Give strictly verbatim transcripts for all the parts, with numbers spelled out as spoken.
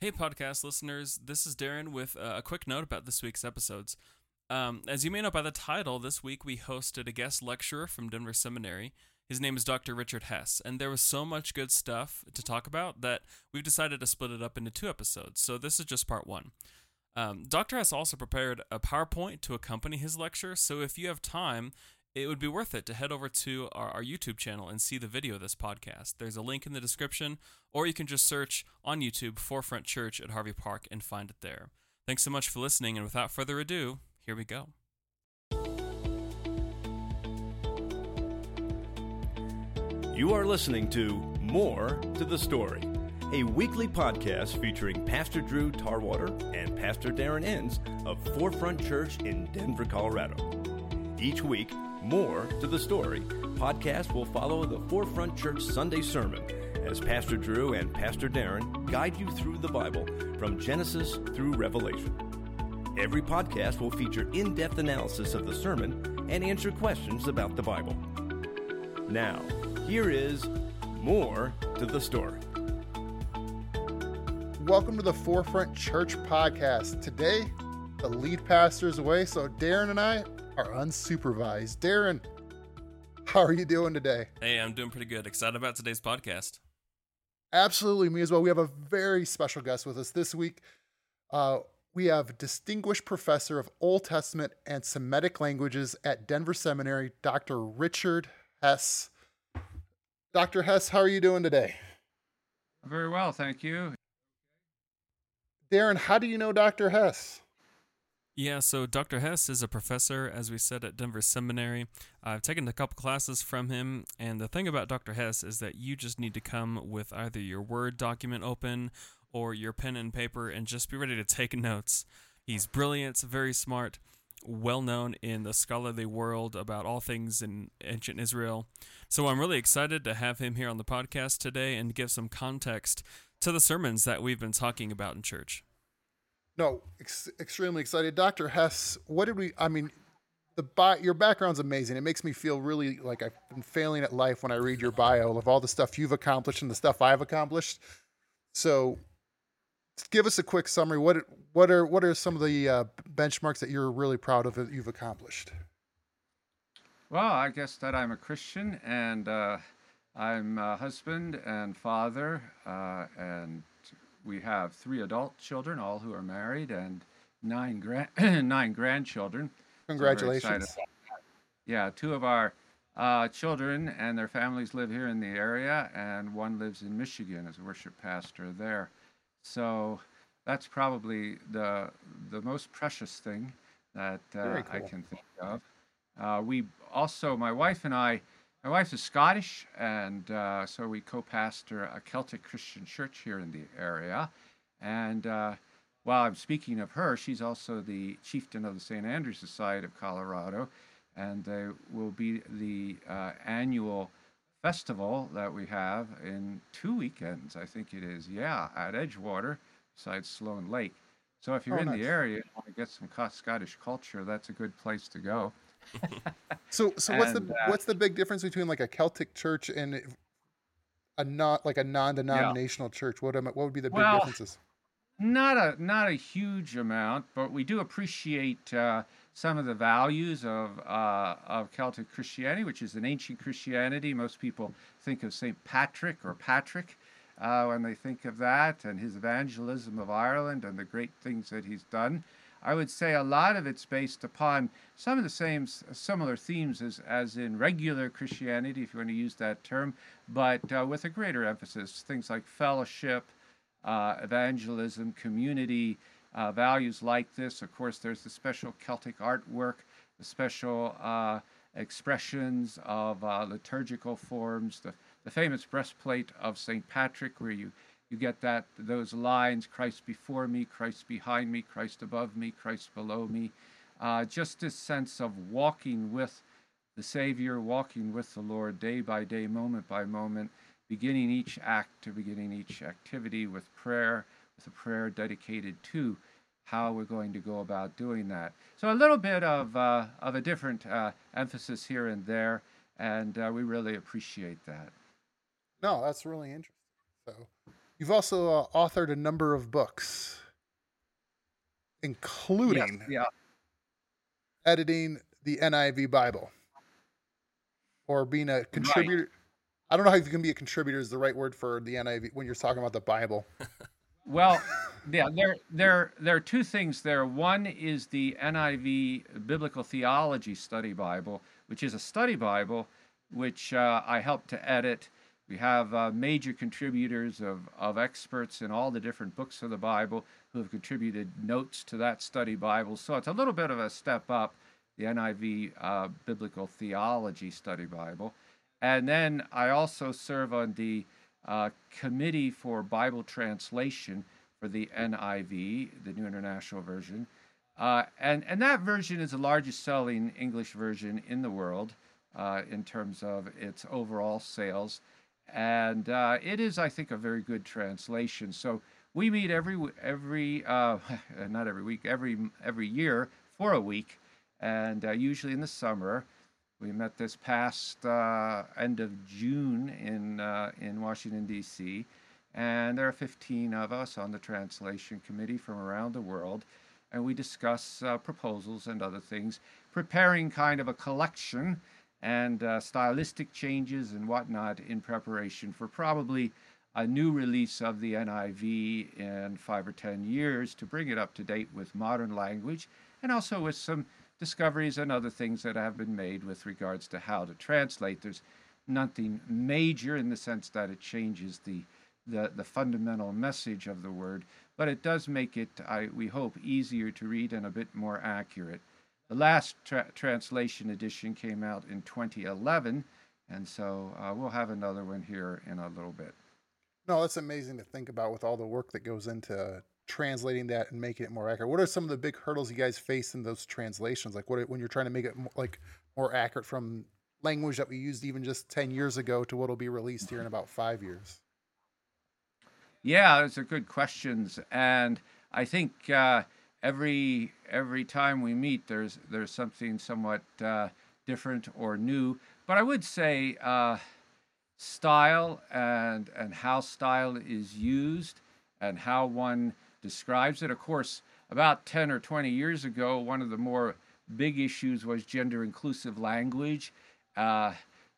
Hey, podcast listeners, this is Darren with a quick note about this week's episodes. Um, as you may know by the title, this week we hosted a guest lecturer from Denver Seminary. His name is Doctor Richard Hess, and there was so much good stuff to talk about that we've decided to split it up into two episodes, so this is just part one. Um, Doctor Hess also prepared a PowerPoint to accompany his lecture, so if you have time, it would be worth it to head over to our, our YouTube channel and see the video of this podcast. There's a link in the description, or you can just search on YouTube Forefront Church at Harvey Park and find it there. Thanks so much for listening, and without further ado, here we go. You are listening to More to the Story, a weekly podcast featuring Pastor Drew Tarwater and Pastor Darren Enns of Forefront Church in Denver, Colorado. Each week, More to the Story podcast will follow the Forefront Church Sunday sermon as Pastor Drew and Pastor Darren guide you through the Bible from Genesis through Revelation. Every podcast will feature in-depth analysis of the sermon and answer questions about the Bible. Now, here is More to the Story. Welcome to the Forefront Church podcast. Today, the lead pastor is away, so Darren and I are unsupervised. Darren, how are you doing today? Hey, I'm doing pretty good. Excited about today's podcast. Absolutely, me as well. We have a very special guest with us this week. Uh, we have distinguished professor of Old Testament and Semitic languages at Denver Seminary, Doctor Richard Hess. Doctor Hess, how are you doing today? Very well, thank you. Darren, how do you know Doctor Hess? Yeah, so Doctor Hess is a professor, as we said, at Denver Seminary. I've taken a couple classes from him, and the thing about Doctor Hess is that you just need to come with either your Word document open or your pen and paper and just be ready to take notes. He's brilliant, very smart, well-known in the scholarly world about all things in ancient Israel. So I'm really excited to have him here on the podcast today and give some context to the sermons that we've been talking about in church. No, ex- extremely excited. Doctor Hess, what did we, I mean, the bi- your background's amazing. It makes me feel really like I've been failing at life when I read your bio of all the stuff you've accomplished and the stuff I've accomplished. So give us a quick summary. What what are what are some of the uh, benchmarks that you're really proud of that you've accomplished? Well, I guess that I'm a Christian, and uh, I'm a husband and father, uh, and we have three adult children, all who are married, and nine grand nine grandchildren. Congratulations! So yeah, two of our uh, children and their families live here in the area, and one lives in Michigan as a worship pastor there. So that's probably the the most precious thing that uh, cool. I can think of. Uh, we also, my wife and I. My wife is Scottish, and uh, so we co-pastor a Celtic Christian church here in the area. And uh, while I'm speaking of her, she's also the chieftain of the Saint Andrew Society of Colorado, and they will be the uh, annual festival that we have in two weekends, I think it is, yeah, at Edgewater, beside Sloan Lake. So if you're oh, in nice. the area and want to get some Scottish culture, that's a good place to go. so so what's and, the uh, what's the big difference between like a Celtic church and a not like a non-denominational yeah. church? What am, what would be the big well, differences? Not a not a huge amount, but we do appreciate uh, some of the values of uh, of Celtic Christianity, which is an ancient Christianity. Most people think of Saint Patrick or Patrick uh, when they think of that, and his evangelism of Ireland and the great things that he's done. I would say a lot of it's based upon some of the same similar themes as, as in regular Christianity, if you want to use that term, but uh, with a greater emphasis, things like fellowship, uh, evangelism, community, uh, values like this. Of course, there's the special Celtic artwork, the special uh, expressions of uh, liturgical forms, the, the famous breastplate of Saint Patrick, where you You get that those lines, Christ before me, Christ behind me, Christ above me, Christ below me. Uh, just this sense of walking with the Savior, walking with the Lord day by day, moment by moment, beginning each act to beginning each activity with prayer, with a prayer dedicated to how we're going to go about doing that. So a little bit of, uh, of a different uh, emphasis here and there, and uh, we really appreciate that. No, that's really interesting. So You've also uh, authored a number of books, including yes, yeah. editing the N I V Bible, or being a contributor. Right. I don't know if you can be a contributor is the right word for the N I V when you're talking about the Bible. Well, yeah, there, there, there are two things there. One is the N I V Biblical Theology Study Bible, which is a study Bible, which uh, I helped to edit. We have uh, major contributors of, of experts in all the different books of the Bible who have contributed notes to that study Bible. So it's a little bit of a step up, the N I V uh, Biblical Theology Study Bible. And then I also serve on the uh, Committee for Bible Translation for the N I V, the New International Version. Uh, and, and that version is the largest selling English version in the world uh, in terms of its overall sales. And uh, it is, I think, a very good translation. So we meet every every uh, not every week, every every year for a week, and uh, usually in the summer. We met this past uh, end of June in uh, in Washington, D C, and there are fifteen of us on the translation committee from around the world, and we discuss uh, proposals and other things, preparing kind of a collection and uh, stylistic changes and whatnot in preparation for probably a new release of the N I V in five or ten years to bring it up to date with modern language and also with some discoveries and other things that have been made with regards to how to translate. There's nothing major in the sense that it changes the the, the fundamental message of the word, but it does make it, I, we hope, easier to read and a bit more accurate. The last tra- translation edition came out in twenty eleven, and so uh, we'll have another one here in a little bit. No, that's amazing to think about with all the work that goes into translating that and making it more accurate. What are some of the big hurdles you guys face in those translations? Like what when you're trying to make it more, like more accurate from language that we used even just ten years ago to what'll be released here in about five years? Yeah, those are good questions, and I think uh, every every time we meet, there's there's something somewhat uh, different or new. But I would say uh, style and and how style is used and how one describes it. Of course, about ten or twenty years ago, one of the more big issues was gender-inclusive language. Uh,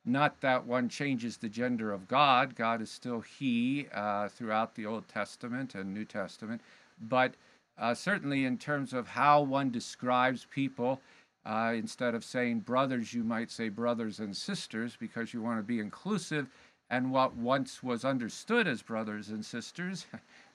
not that one changes the gender of God. God is still he uh, throughout the Old Testament and New Testament. But uh, certainly in terms of how one describes people, uh, instead of saying brothers, you might say brothers and sisters because you want to be inclusive. And what once was understood as brothers and sisters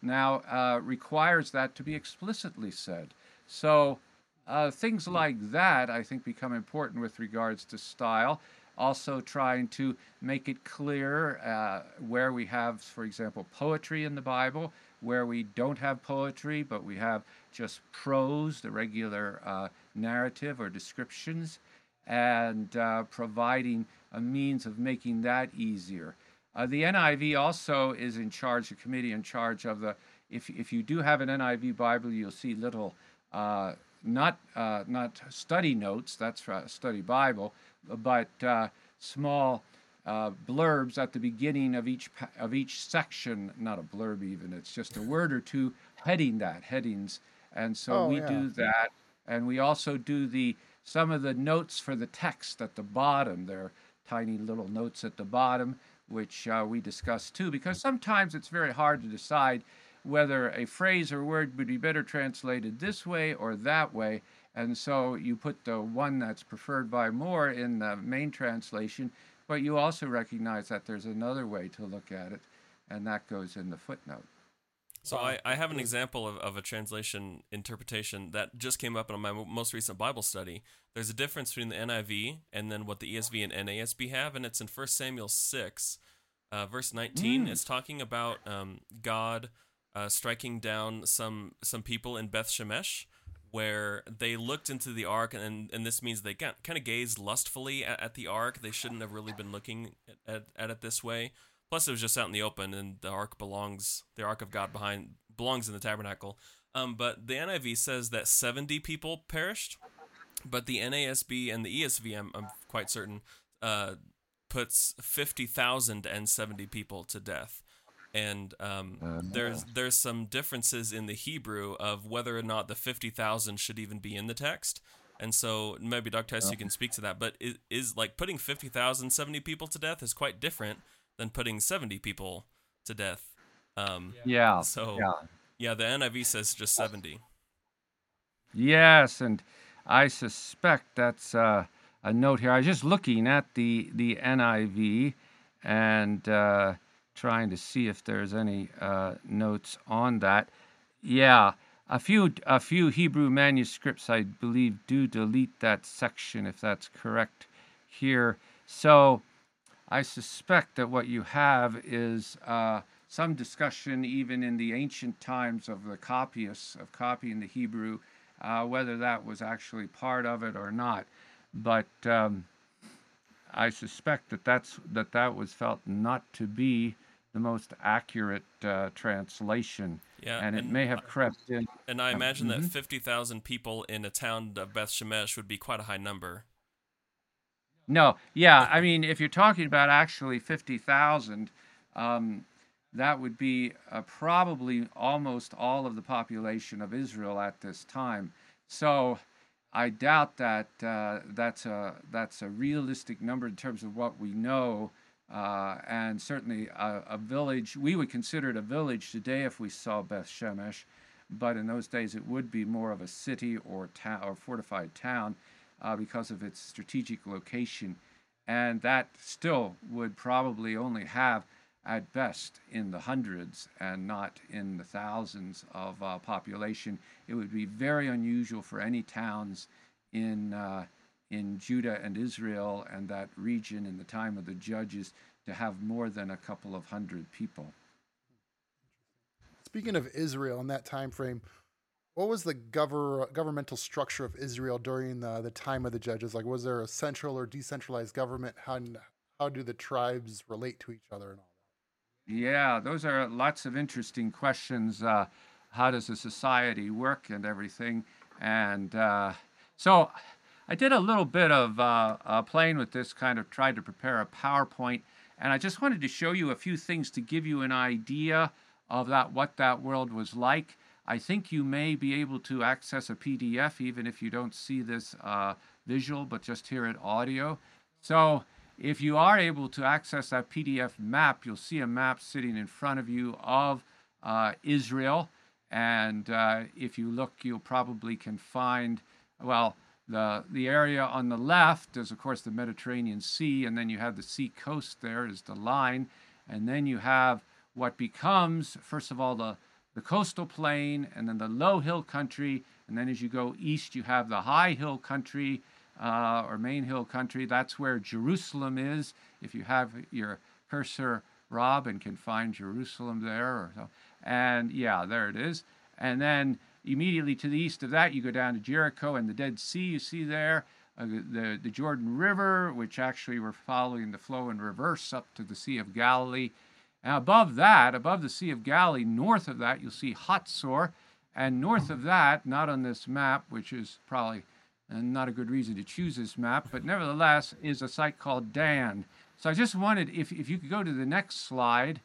now uh, requires that to be explicitly said. So uh, things like that, I think, become important with regards to style. Also trying to make it clear uh, where we have, for example, poetry in the Bible, where we don't have poetry, but we have just prose, the regular uh, narrative or descriptions, and uh, providing a means of making that easier. Uh, the N I V also is in charge, the committee in charge of the, if if you do have an N I V Bible, you'll see little, uh, not uh, not study notes, that's a study Bible, but uh, small uh, blurbs at the beginning of each of each section, not a blurb even, it's just a word or two, heading that, headings. And so oh, we yeah. do that, and we also do the some of the notes for the text at the bottom. They're tiny little notes at the bottom, which uh, we discuss too, because sometimes it's very hard to decide whether a phrase or word would be better translated this way or that way. And so you put the one that's preferred by more in the main translation, but you also recognize that there's another way to look at it, and that goes in the footnote. So I, I have an example of, of a translation interpretation that just came up in my most recent Bible study. There's a difference between the N I V and then what the E S V and N A S B have, and it's in First Samuel six, uh, verse nineteen. Mm. It's talking about um, God uh, striking down some some people in Beth Shemesh, where they looked into the ark, and, and this means they got, kind of gazed lustfully at, at the ark. They shouldn't have really been looking at, at, at it this way. Plus, it was just out in the open, and the ark belongs, the ark of God behind belongs in the tabernacle. Um, but the N I V says that seventy people perished, but the N A S B and the E S V, I'm, I'm quite certain, uh, puts fifty thousand and seventy people to death. And um, uh, no. there's there's some differences in the Hebrew of whether or not the fifty thousand should even be in the text. And so maybe Doctor Hess, you can speak to that. But it is like putting fifty thousand, seventy people to death is quite different than putting seventy people to death. Um, yeah. So yeah. yeah, the N I V says just seventy. Yes, and I suspect that's uh, a note here. I was just looking at the the N I V and uh, trying to see if there's any uh, notes on that. Yeah. A few a few Hebrew manuscripts, I believe, do delete that section, if that's correct here. So I suspect that what you have is uh, some discussion, even in the ancient times, of the copyists, of copying the Hebrew, uh, whether that was actually part of it or not. But um, I suspect that, that's, that that was felt not to be the most accurate uh, translation. Yeah, and it and, may have crept in. And I imagine mm-hmm. that fifty thousand people in a town of Beth Shemesh would be quite a high number. No, yeah, I mean, if you're talking about actually fifty thousand, um, that would be uh, probably almost all of the population of Israel at this time. So I doubt that uh, that's a that's a realistic number in terms of what we know. Uh, and certainly a, a village, we would consider it a village today if we saw Beth Shemesh, but in those days it would be more of a city or town or fortified town uh, because of its strategic location. And that still would probably only have at best in the hundreds and not in the thousands of uh, population. It would be very unusual for any towns in uh, in Judah and Israel and that region in the time of the judges to have more than a couple of hundred people. Speaking of Israel in that time frame, what was the govern- governmental structure of Israel during the, the time of the judges? Like, was there a central or decentralized government? How, how do the tribes relate to each other and all that? Yeah, those are lots of interesting questions. Uh, how does a society work and everything? And uh, so... I did a little bit of uh, uh, playing with this, kind of tried to prepare a PowerPoint, and I just wanted to show you a few things to give you an idea of that, what that world was like. I think you may be able to access a P D F even if you don't see this uh, visual, but just hear it audio. So if you are able to access that P D F map, you'll see a map sitting in front of you of uh, Israel, and uh, if you look, you'll probably can find, well, The the area on the left is, of course, the Mediterranean Sea, and then you have the sea coast there is the line. And then you have what becomes, first of all, the, the coastal plain, and then the low hill country. And then as you go east, you have the high hill country uh, or main hill country. That's where Jerusalem is. If you have your cursor, Rob, and can find Jerusalem there. Or so. And yeah, there it is. And then immediately to the east of that, you go down to Jericho and the Dead Sea you see there, uh, the, the Jordan River, which actually we're following the flow in reverse up to the Sea of Galilee. And above that, above the Sea of Galilee, north of that, you'll see Hazor. And north of that, not on this map, which is probably not a good reason to choose this map, but nevertheless is a site called Dan. So I just wanted, if, if you could go to the next slide,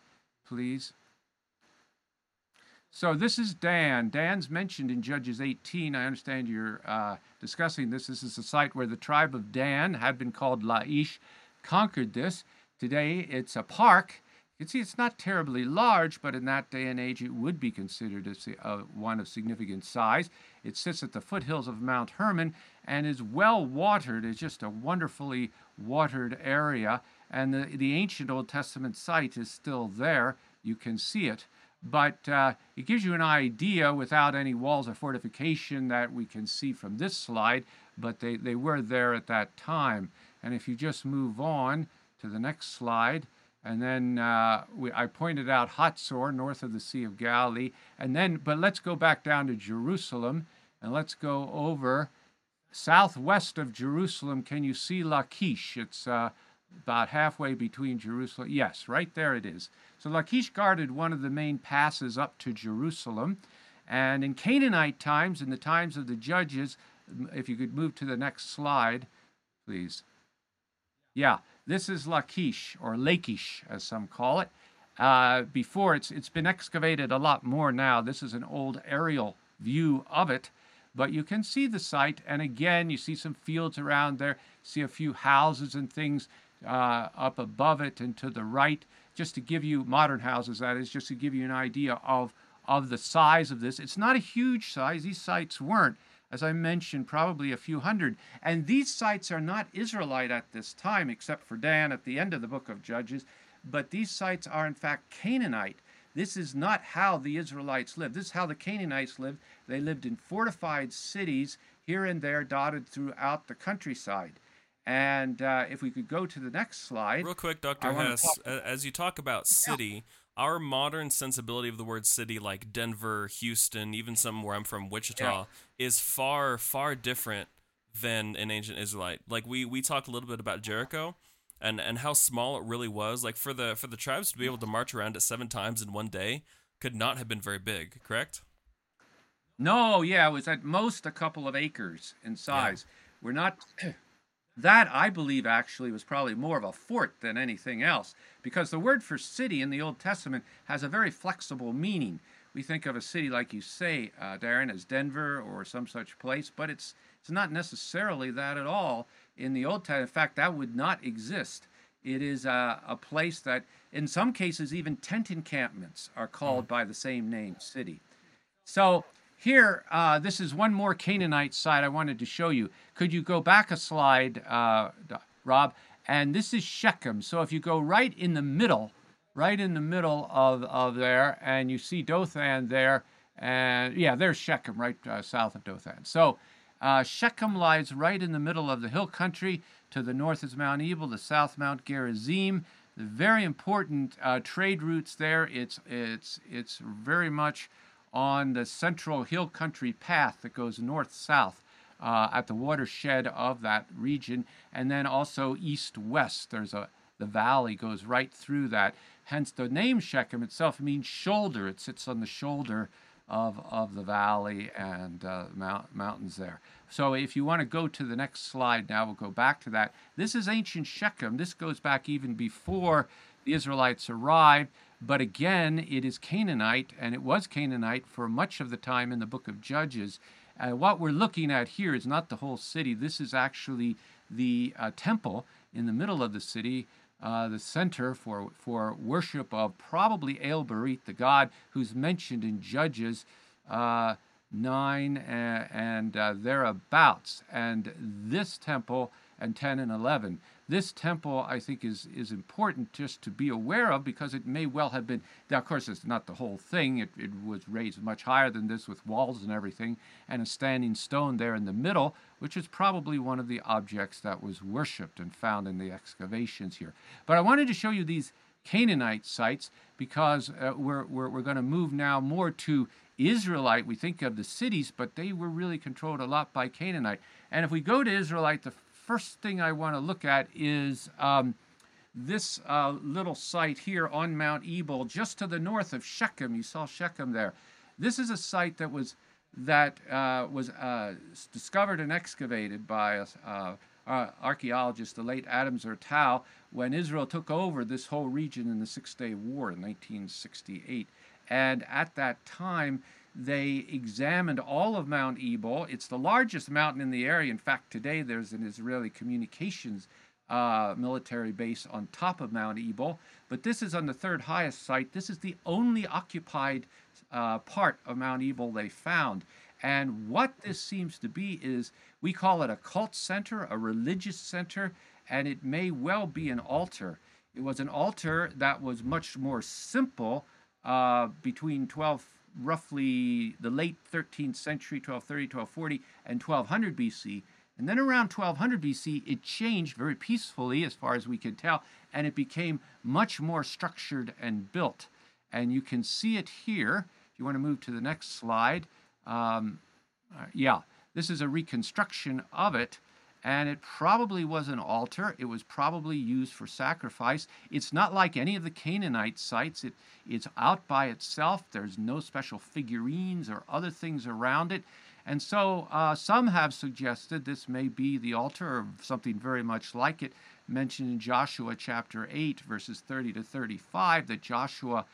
please. So this is Dan. Dan's mentioned in Judges eighteen. I understand you're uh, discussing this. This is a site where the tribe of Dan, had been called Laish, conquered this. Today it's a park. You can see it's not terribly large, but in that day and age it would be considered a, a, one of significant size. It sits at the foothills of Mount Hermon and is well watered. It's just a wonderfully watered area. And the, the ancient Old Testament site is still there. You can see it. But uh, it gives you an idea without any walls or fortification that we can see from this slide, but they, they were there at that time. And if you just move on to the next slide, and then uh, we, I pointed out Hazor, north of the Sea of Galilee, and then, but let's go back down to Jerusalem, and let's go over southwest of Jerusalem. Can you see Lachish? It's uh, about halfway between Jerusalem. Yes, right there it is. So Lachish guarded one of the main passes up to Jerusalem. And in Canaanite times, in the times of the judges, if you could move to the next slide, please. Yeah, this is Lachish, or Lachish, as some call it. uh, before. It's, it's been excavated a lot more now. This is an old aerial view of it, but you can see the site. And again, you see some fields around there, see a few houses and things uh, up above it and to the right, just to give you modern houses, that is, just to give you an idea of, of the size of this. It's not a huge size. These sites weren't, as I mentioned, probably a few hundred. And these sites are not Israelite at this time, except for Dan at the end of the book of Judges. But these sites are, in fact, Canaanite. This is not how the Israelites lived. This is how the Canaanites lived. They lived in fortified cities here and there, dotted throughout the countryside. And uh, if we could go to the next slide. Real quick, Doctor Hess, as you talk about city, yeah. Our modern sensibility of the word city, like Denver, Houston, even some where I'm from, Wichita, yeah. is far, far different than an ancient Israelite. Like we, we talked a little bit about Jericho. And and how small it really was. Like for the for the tribes to be able to march around it seven times in one day could not have been very big, correct? No, yeah, it was at most a couple of acres in size. Yeah. We're not that I believe actually was probably more of a fort than anything else, because the word for city in the Old Testament has a very flexible meaning. We think of a city, like you say, uh, Darren, as Denver or some such place, but it's it's not necessarily that at all. In the Old Testament, in fact, that would not exist. It is a, a place that, in some cases, even tent encampments are called by the same name, city. So here, uh, this is one more Canaanite site I wanted to show you. Could you go back a slide, uh, Rob? And this is Shechem. So if you go right in the middle, right in the middle of, of there, and you see Dothan there, and yeah, there's Shechem right uh, south of Dothan. So Uh, Shechem lies right in the middle of the hill country. To the north is Mount Ebal, the south Mount Gerizim. The very important uh, trade routes there. It's it's it's very much on the central hill country path that goes north-south uh, at the watershed of that region, and then also east-west. There's a the valley goes right through that. Hence, the name Shechem itself means shoulder. It sits on the shoulder Of, of the valley and uh, mount, mountains there. So if you want to go to the next slide now, we'll go back to that. This is ancient Shechem. This goes back even before the Israelites arrived, but again, it is Canaanite, and it was Canaanite for much of the time in the book of Judges. Uh, what we're looking at here is not the whole city. This is actually the uh, temple in the middle of the city, Uh, the center for for worship of probably Elberit, the god who's mentioned in Judges uh, nine and, and uh, thereabouts, and this temple, and ten and eleven. This temple, I think, is is important just to be aware of, because it may well have been. Now, of course, it's not the whole thing. It, it was raised much higher than this, with walls and everything, and a standing stone there in the middle, which is probably one of the objects that was worshipped and found in the excavations here. But I wanted to show you these Canaanite sites, because uh, we're, we're, we're going to move now more to Israelite. We think of the cities, but they were really controlled a lot by Canaanite. And if we go to Israelite, the first thing I want to look at is um, this uh, little site here on Mount Ebal, just to the north of Shechem. You saw Shechem there. This is a site that was that uh, was uh, discovered and excavated by uh, uh, archaeologist, the late Adam Zertal, when Israel took over this whole region in the Six-Day War in nineteen sixty-eight. And at that time, they examined all of Mount Ebal. It's the largest mountain in the area. In fact, today there's an Israeli communications uh, military base on top of Mount Ebal. But this is on the third highest site. This is the only occupied uh, part of Mount Ebal they found. And what this seems to be is, we call it a cult center, a religious center, and it may well be an altar. It was an altar that was much more simple uh, between twelve, roughly the late thirteenth century, twelve thirty, twelve forty, and twelve hundred B C. And then around twelve hundred B C, it changed very peacefully, as far as we can tell, and it became much more structured and built. And you can see it here. If you want to move to the next slide, um, yeah, this is a reconstruction of it. And it probably was an altar. It was probably used for sacrifice. It's not like any of the Canaanite sites. It, it's out by itself. There's no special figurines or other things around it. And so uh, some have suggested this may be the altar or something very much like it, mentioned in Joshua chapter eight, verses thirty to thirty-five, that Joshua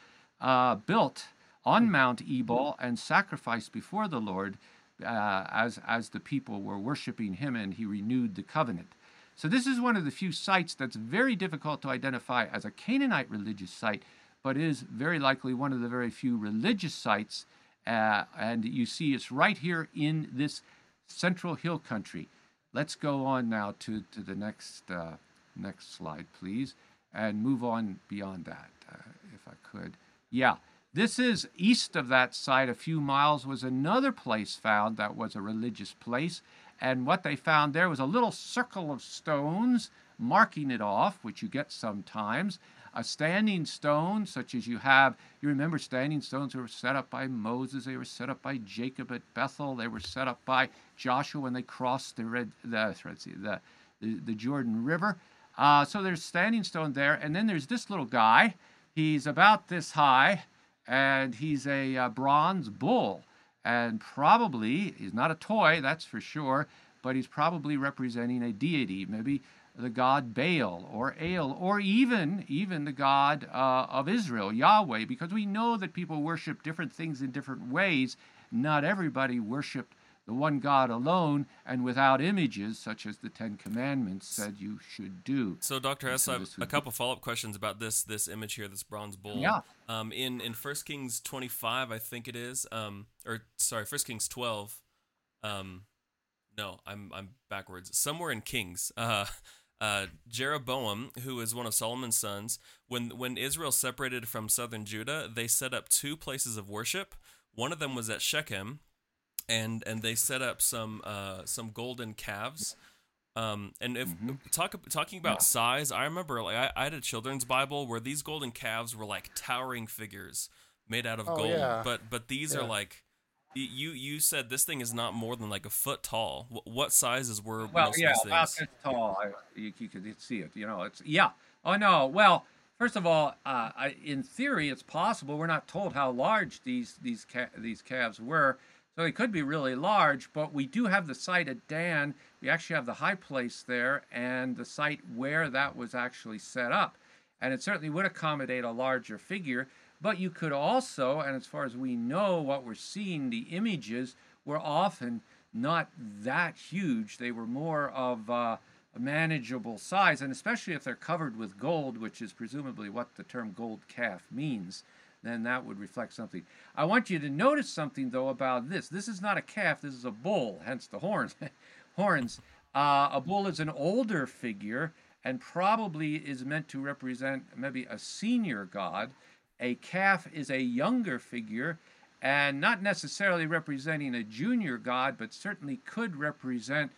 uh, built on Mount Ebal and sacrificed before the Lord uh, as, as the people were worshiping him, and he renewed the covenant. So this is one of the few sites that's very difficult to identify as a Canaanite religious site, but is very likely one of the very few religious sites. Uh, and you see it's right here in this central hill country. Let's go on now to, to the next, uh, next slide, please, and move on beyond that, uh, if I could. Yeah, this is east of that site. A few miles was another place found that was a religious place. And what they found there was a little circle of stones marking it off, which you get sometimes. A standing stone, such as you have, you remember standing stones were set up by Moses, they were set up by Jacob at Bethel, they were set up by Joshua when they crossed the Red, the, Red Sea, the, the, the Jordan River. Uh, so there's standing stone there, and then there's this little guy. He's about this high, and he's a uh, bronze bull. And probably, he's not a toy, that's for sure, but he's probably representing a deity, maybe the god Baal or Baal, or even, even the god uh, of Israel, Yahweh, because we know that people worship different things in different ways. Not everybody worshiped the one God alone and without images, such as the Ten Commandments said you should do. So, Doctor Hess, I have a couple follow-up questions about this this image here, this bronze bull. Yeah. Um, in, in First Kings twenty-five, I think it is, um, or sorry, First Kings twelve. Um, no, I'm I'm backwards. Somewhere in Kings. Uh, Uh, Jeroboam, who is one of Solomon's sons, when when Israel separated from southern Judah, they set up two places of worship. One of them was at Shechem, and and they set up some uh, some golden calves. Um, and if mm-hmm. talk, talking about yeah. size, I remember like, I, I had a children's Bible where these golden calves were like towering figures made out of oh, gold. Yeah. But but these yeah. are like you you said this thing is not more than like a foot tall. What, what sizes were well, most yeah, of these things? Well, yeah, about tall. I, you, you can see it. You know, it's yeah. Oh no. Well, first of all, uh, I, in theory, it's possible. We're not told how large these these ca- these calves were, so they could be really large. But we do have the site at Dan. We actually have the high place there and the site where that was actually set up, and it certainly would accommodate a larger figure. But you could also, and as far as we know, what we're seeing, the images were often not that huge. They were more of uh, a manageable size, and especially if they're covered with gold, which is presumably what the term gold calf means, then that would reflect something. I want you to notice something, though, about this. This is not a calf. This is a bull, hence the horns. horns. Uh, a bull is an older figure and probably is meant to represent maybe a senior god. A calf is a younger figure and not necessarily representing a junior god, but certainly could represent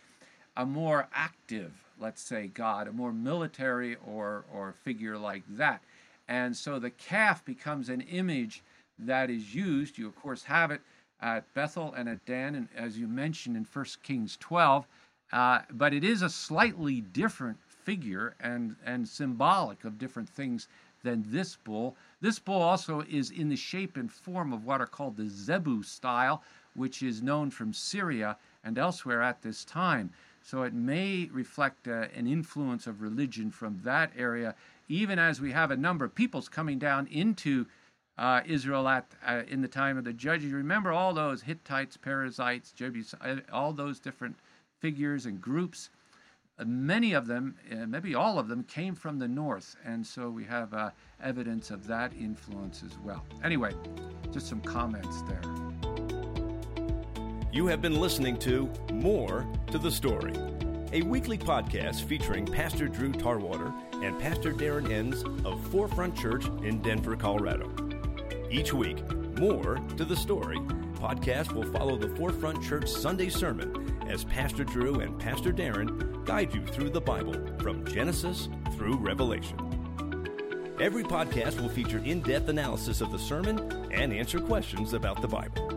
a more active, let's say, god, a more military or, or figure like that. And so the calf becomes an image that is used. You, of course, have it at Bethel and at Dan, and as you mentioned in First Kings twelve, uh, but it is a slightly different figure and, and symbolic of different things than this bull. This bull also is in the shape and form of what are called the Zebu style, which is known from Syria and elsewhere at this time. So it may reflect uh, an influence of religion from that area, even as we have a number of peoples coming down into uh, Israel at, uh, in the time of the Judges. Remember all those Hittites, Perizzites, Jebusites, all those different figures and groups. Many of them, uh, maybe all of them, came from the north, and so we have uh, evidence of that influence as well. Anyway, just some comments there. You have been listening to More to the Story, a weekly podcast featuring Pastor Drew Tarwater and Pastor Darren Enns of Forefront Church in Denver, Colorado. Each week, More to the Story podcast will follow the Forefront Church Sunday sermon as Pastor Drew and Pastor Darren guide you through the Bible from Genesis through Revelation. Every podcast will feature in-depth analysis of the sermon and answer questions about the Bible.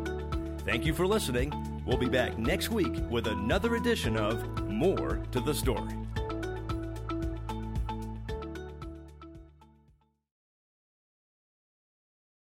Thank you for listening. We'll be back next week with another edition of More to the Story.